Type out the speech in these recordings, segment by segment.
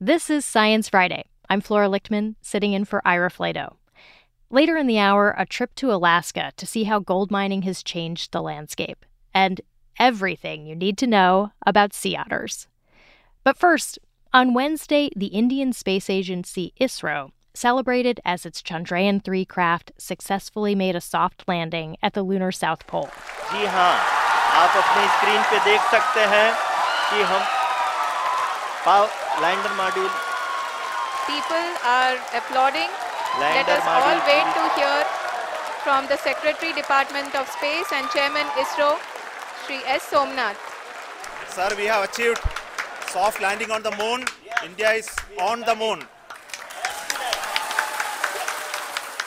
This is Science Friday. I'm Flora Lichtman, sitting in for Ira Flato. Later in the hour, a trip to Alaska to see how gold mining has changed the landscape and everything you need to know about sea otters. But first, on Wednesday, the Indian Space Agency ISRO celebrated as its Chandrayaan 3 craft successfully made a soft landing at the lunar South Pole. Ji haan, aap apne screen pe dekh sakte hain ki hum lander module. People are applauding. Let us all wait to hear from the Secretary, Department of Space and Chairman ISRO, Shri S. Somnath. Sir, we have achieved soft landing on the moon. India is on the moon.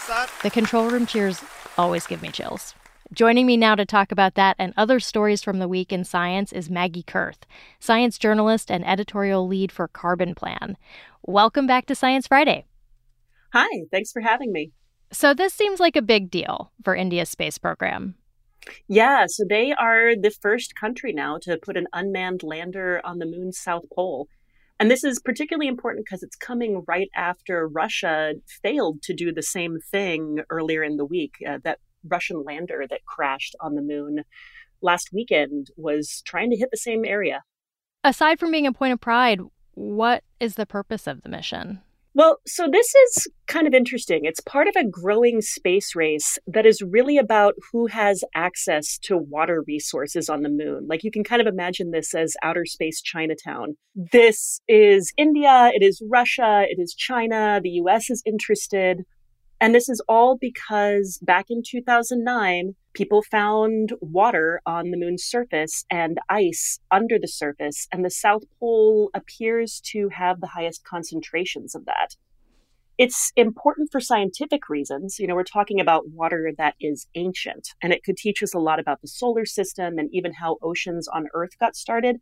Sir. The control room cheers always give me chills. Joining me now to talk about that and other stories from the week in science is Maggie Kirth, science journalist and editorial lead for Carbon Plan. Welcome back to Science Friday. Hi, thanks for having me. So this seems like a big deal for India's space program. Yeah, so they are the first country now to put an unmanned lander on the moon's South Pole. And this is particularly important because it's coming right after Russia failed to do the same thing earlier in the week. That Russian lander that crashed on the moon last weekend was trying to hit the same area. Aside from being a point of pride, what is the purpose of the mission? Well, so this is kind of interesting. It's part of a growing space race that is really about who has access to water resources on the moon. Like, you can kind of imagine this as outer space Chinatown. This is India, it is Russia, it is China, the US is interested. And this is all because back in 2009, people found water on the moon's surface and ice under the surface, and the South Pole appears to have the highest concentrations of that. It's important for scientific reasons. You know, we're talking about water that is ancient, and it could teach us a lot about the solar system and even how oceans on Earth got started.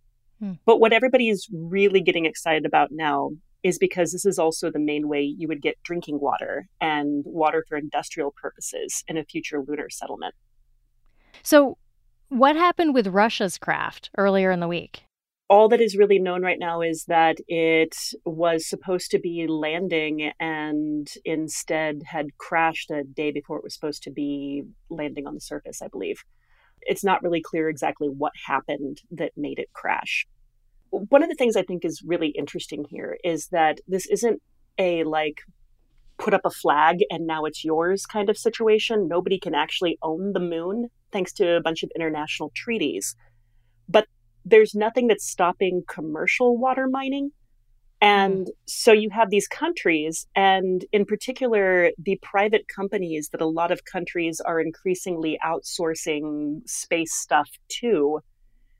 But what everybody is really getting excited about now is because this is also the main way you would get drinking water and water for industrial purposes in a future lunar settlement. So what happened with Russia's craft earlier in the week? All that is really known right now is that it was supposed to be landing and instead had crashed a day before it was supposed to be landing on the surface, I believe. It's not really clear exactly what happened that made it crash. One of the things I think is really interesting here is that this isn't a, like, put up a flag and now it's yours kind of situation. Nobody can actually own the moon thanks to a bunch of international treaties. But there's nothing that's stopping commercial water mining. And so you have these countries, and in particular, the private companies that a lot of countries are increasingly outsourcing space stuff to.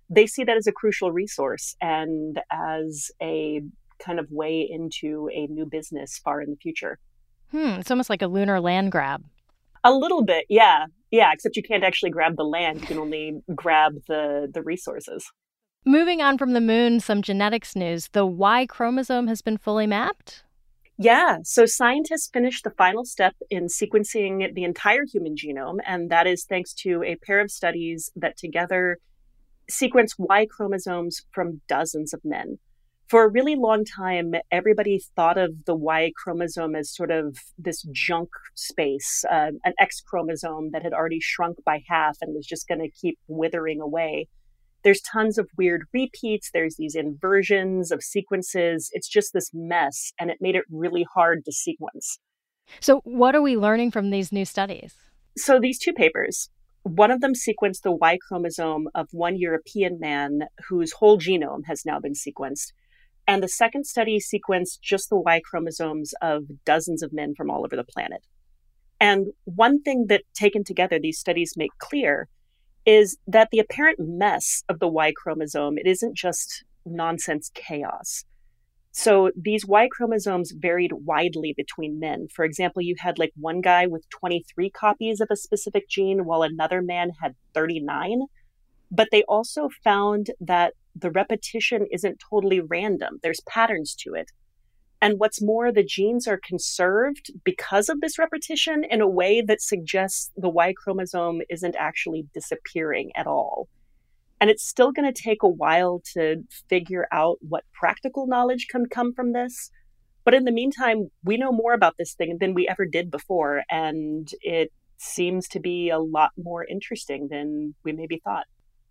They see that as a crucial resource and as a kind of way into a new business far in the future. It's almost like a lunar land grab. A little bit, yeah. Yeah, except you can't actually grab the land. You can only grab the resources. Moving on from the moon, some genetics news. The Y chromosome has been fully mapped? Yeah. So scientists finished the final step in sequencing the entire human genome, and that is thanks to a pair of studies that together sequence Y chromosomes from dozens of men. For a really long time, everybody thought of the Y chromosome as sort of this junk space, an X chromosome that had already shrunk by half and was just going to keep withering away. There's tons of weird repeats. There's these inversions of sequences. It's just this mess, and it made it really hard to sequence. So what are we learning from these new studies? So these two papers. One of them sequenced the Y chromosome of one European man whose whole genome has now been sequenced. And the second study sequenced just the Y chromosomes of dozens of men from all over the planet. And one thing that, taken together, these studies make clear is that the apparent mess of the Y chromosome, it isn't just nonsense chaos. So these Y chromosomes varied widely between men. For example, you had like one guy with 23 copies of a specific gene, while another man had 39. But they also found that the repetition isn't totally random. There's patterns to it. And what's more, the genes are conserved because of this repetition in a way that suggests the Y chromosome isn't actually disappearing at all. And it's still going to take a while to figure out what practical knowledge can come from this. But in the meantime, we know more about this thing than we ever did before. And it seems to be a lot more interesting than we maybe thought.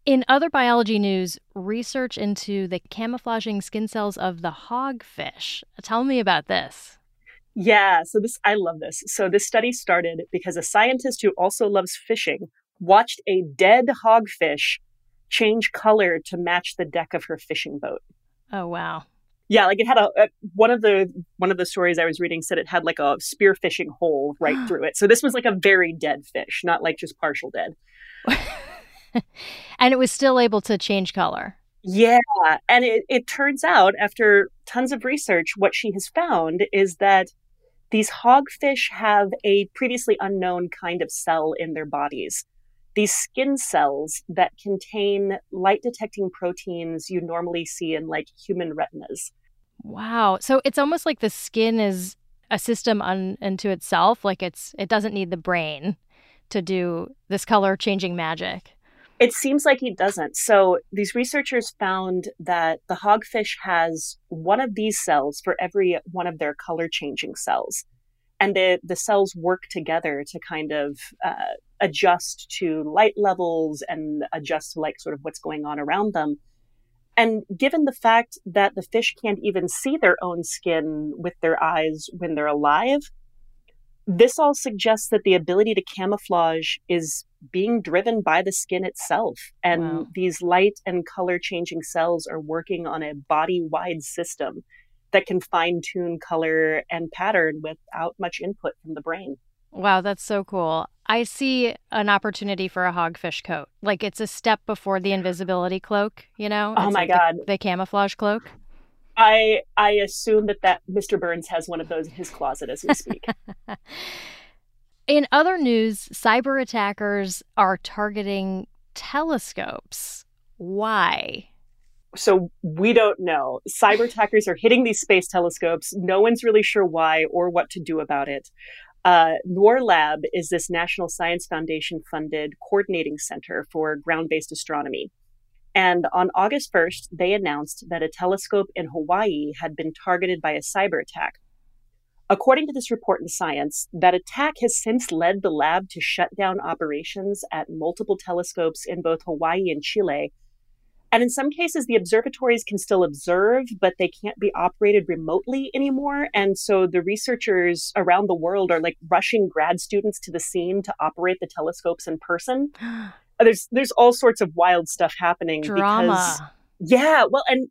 In other biology news, research into the camouflaging skin cells of the hogfish. Tell me about this. Yeah, so this, I love this. So this study started because a scientist who also loves fishing watched a dead hogfish change color to match the deck of her fishing boat. Oh, wow. Yeah, like it had a one of the stories I was reading said it had like a spearfishing hole right through it. So this was like a very dead fish, not like just partial dead. And it was still able to change color. Yeah. And it turns out, after tons of research, what she has found is that these hogfish have a previously unknown kind of cell in their bodies. These skin cells that contain light-detecting proteins you normally see in, like, human retinas. Wow. So it's almost like the skin is a system unto itself. Like, it doesn't need the brain to do this color-changing magic. It seems like it doesn't. So these researchers found that the hogfish has one of these cells for every one of their color-changing cells. And the cells work together to kind of adjust to light levels and adjust to like sort of what's going on around them. And given the fact that the fish can't even see their own skin with their eyes when they're alive, this all suggests that the ability to camouflage is being driven by the skin itself. And wow. These light and color changing cells are working on a body-wide system that can fine-tune color and pattern without much input from the brain. Wow, that's so cool. I see an opportunity for a hogfish coat. Like, it's a step before the invisibility cloak, you know? It's God. The camouflage cloak. I assume that Mr. Burns has one of those in his closet as we speak. In other news, cyber attackers are targeting telescopes. Why? So we don't know. Cyber attackers are hitting these space telescopes. No one's really sure why or what to do about it. NOIRLab is this National Science Foundation funded coordinating center for ground-based astronomy. And on August 1st, they announced that a telescope in Hawaii had been targeted by a cyber attack. According to this report in Science, that attack has since led the lab to shut down operations at multiple telescopes in both Hawaii and Chile. And in some cases, the observatories can still observe, but they can't be operated remotely anymore. And so the researchers around the world are like rushing grad students to the scene to operate the telescopes in person. There's all sorts of wild stuff happening. Drama. Because, yeah, well, and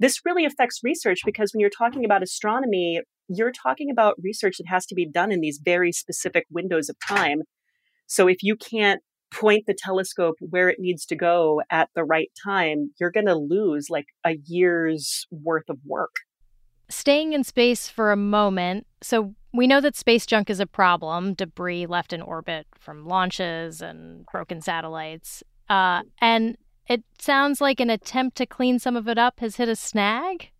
this really affects research because when you're talking about astronomy, you're talking about research that has to be done in these very specific windows of time. So if you can't point the telescope where it needs to go at the right time, you're going to lose like a year's worth of work. Staying in space for a moment. So we know that space junk is a problem, debris left in orbit from launches and broken satellites. And it sounds like an attempt to clean some of it up has hit a snag.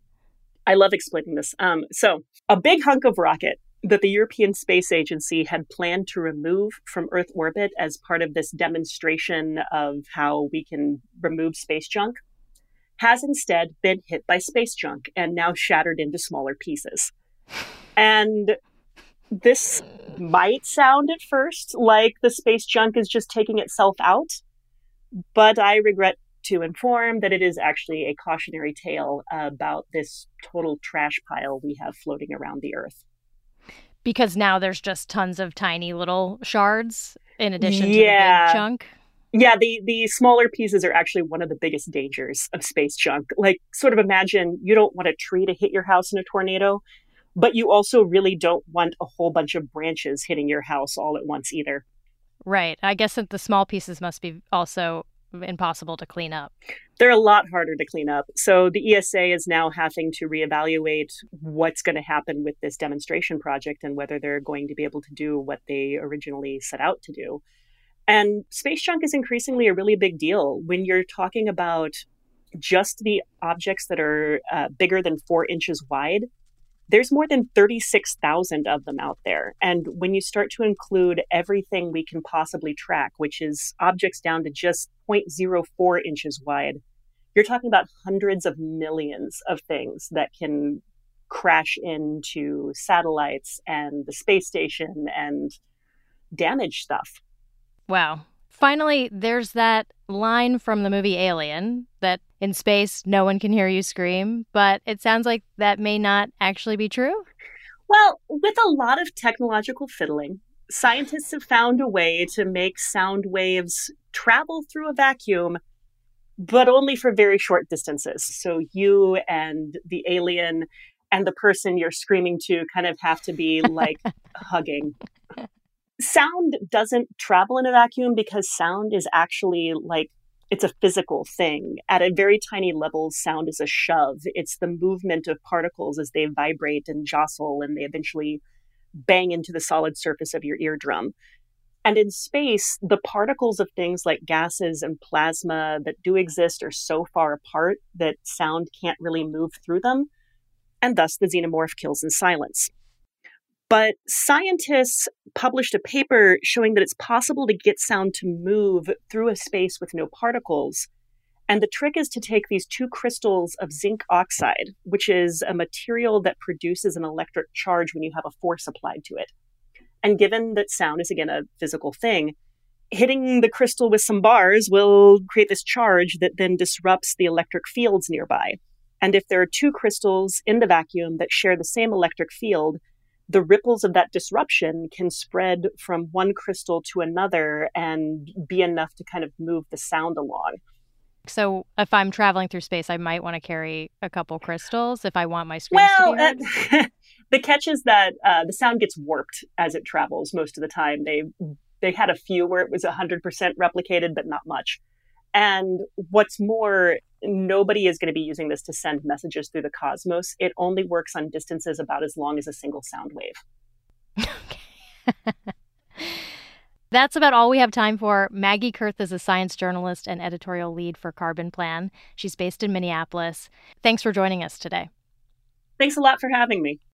I love explaining this. So a big hunk of rocket that the European Space Agency had planned to remove from Earth orbit as part of this demonstration of how we can remove space junk has instead been hit by space junk and now shattered into smaller pieces. And this might sound at first like the space junk is just taking itself out, but I regret to inform that it is actually a cautionary tale about this total trash pile we have floating around the Earth. Because now there's just tons of tiny little shards in addition to the big chunk. Yeah, the smaller pieces are actually one of the biggest dangers of space junk. Like, sort of imagine you don't want a tree to hit your house in a tornado, but you also really don't want a whole bunch of branches hitting your house all at once either. Right. I guess that the small pieces must be also impossible to clean up. They're a lot harder to clean up. So the ESA is now having to reevaluate what's going to happen with this demonstration project and whether they're going to be able to do what they originally set out to do. And space junk is increasingly a really big deal when you're talking about just the objects that are bigger than 4 inches wide. There's more than 36,000 of them out there. And when you start to include everything we can possibly track, which is objects down to just 0.04 inches wide, you're talking about hundreds of millions of things that can crash into satellites and the space station and damage stuff. Wow. Finally, there's that line from the movie Alien that in space, no one can hear you scream, but it sounds like that may not actually be true. Well, with a lot of technological fiddling, scientists have found a way to make sound waves travel through a vacuum, but only for very short distances. So you and the alien and the person you're screaming to kind of have to be like hugging. Sound doesn't travel in a vacuum because sound is actually like, it's a physical thing. At a very tiny level, sound is a shove. It's the movement of particles as they vibrate and jostle and they eventually bang into the solid surface of your eardrum. And in space, the particles of things like gases and plasma that do exist are so far apart that sound can't really move through them. And thus, the xenomorph kills in silence. But scientists published a paper showing that it's possible to get sound to move through a space with no particles. And the trick is to take these two crystals of zinc oxide, which is a material that produces an electric charge when you have a force applied to it. And given that sound is, again, a physical thing, hitting the crystal with some bars will create this charge that then disrupts the electric fields nearby. And if there are two crystals in the vacuum that share the same electric field, the ripples of that disruption can spread from one crystal to another and be enough to kind of move the sound along. So if I'm traveling through space, I might want to carry a couple crystals if I want my screams to be heard. The catch is that the sound gets warped as it travels most of the time. They had a few where it was 100% replicated, but not much. And what's more, nobody is going to be using this to send messages through the cosmos. It only works on distances about as long as a single sound wave. Okay. That's about all we have time for. Maggie Kirth is a science journalist and editorial lead for Carbon Plan. She's based in Minneapolis. Thanks for joining us today. Thanks a lot for having me.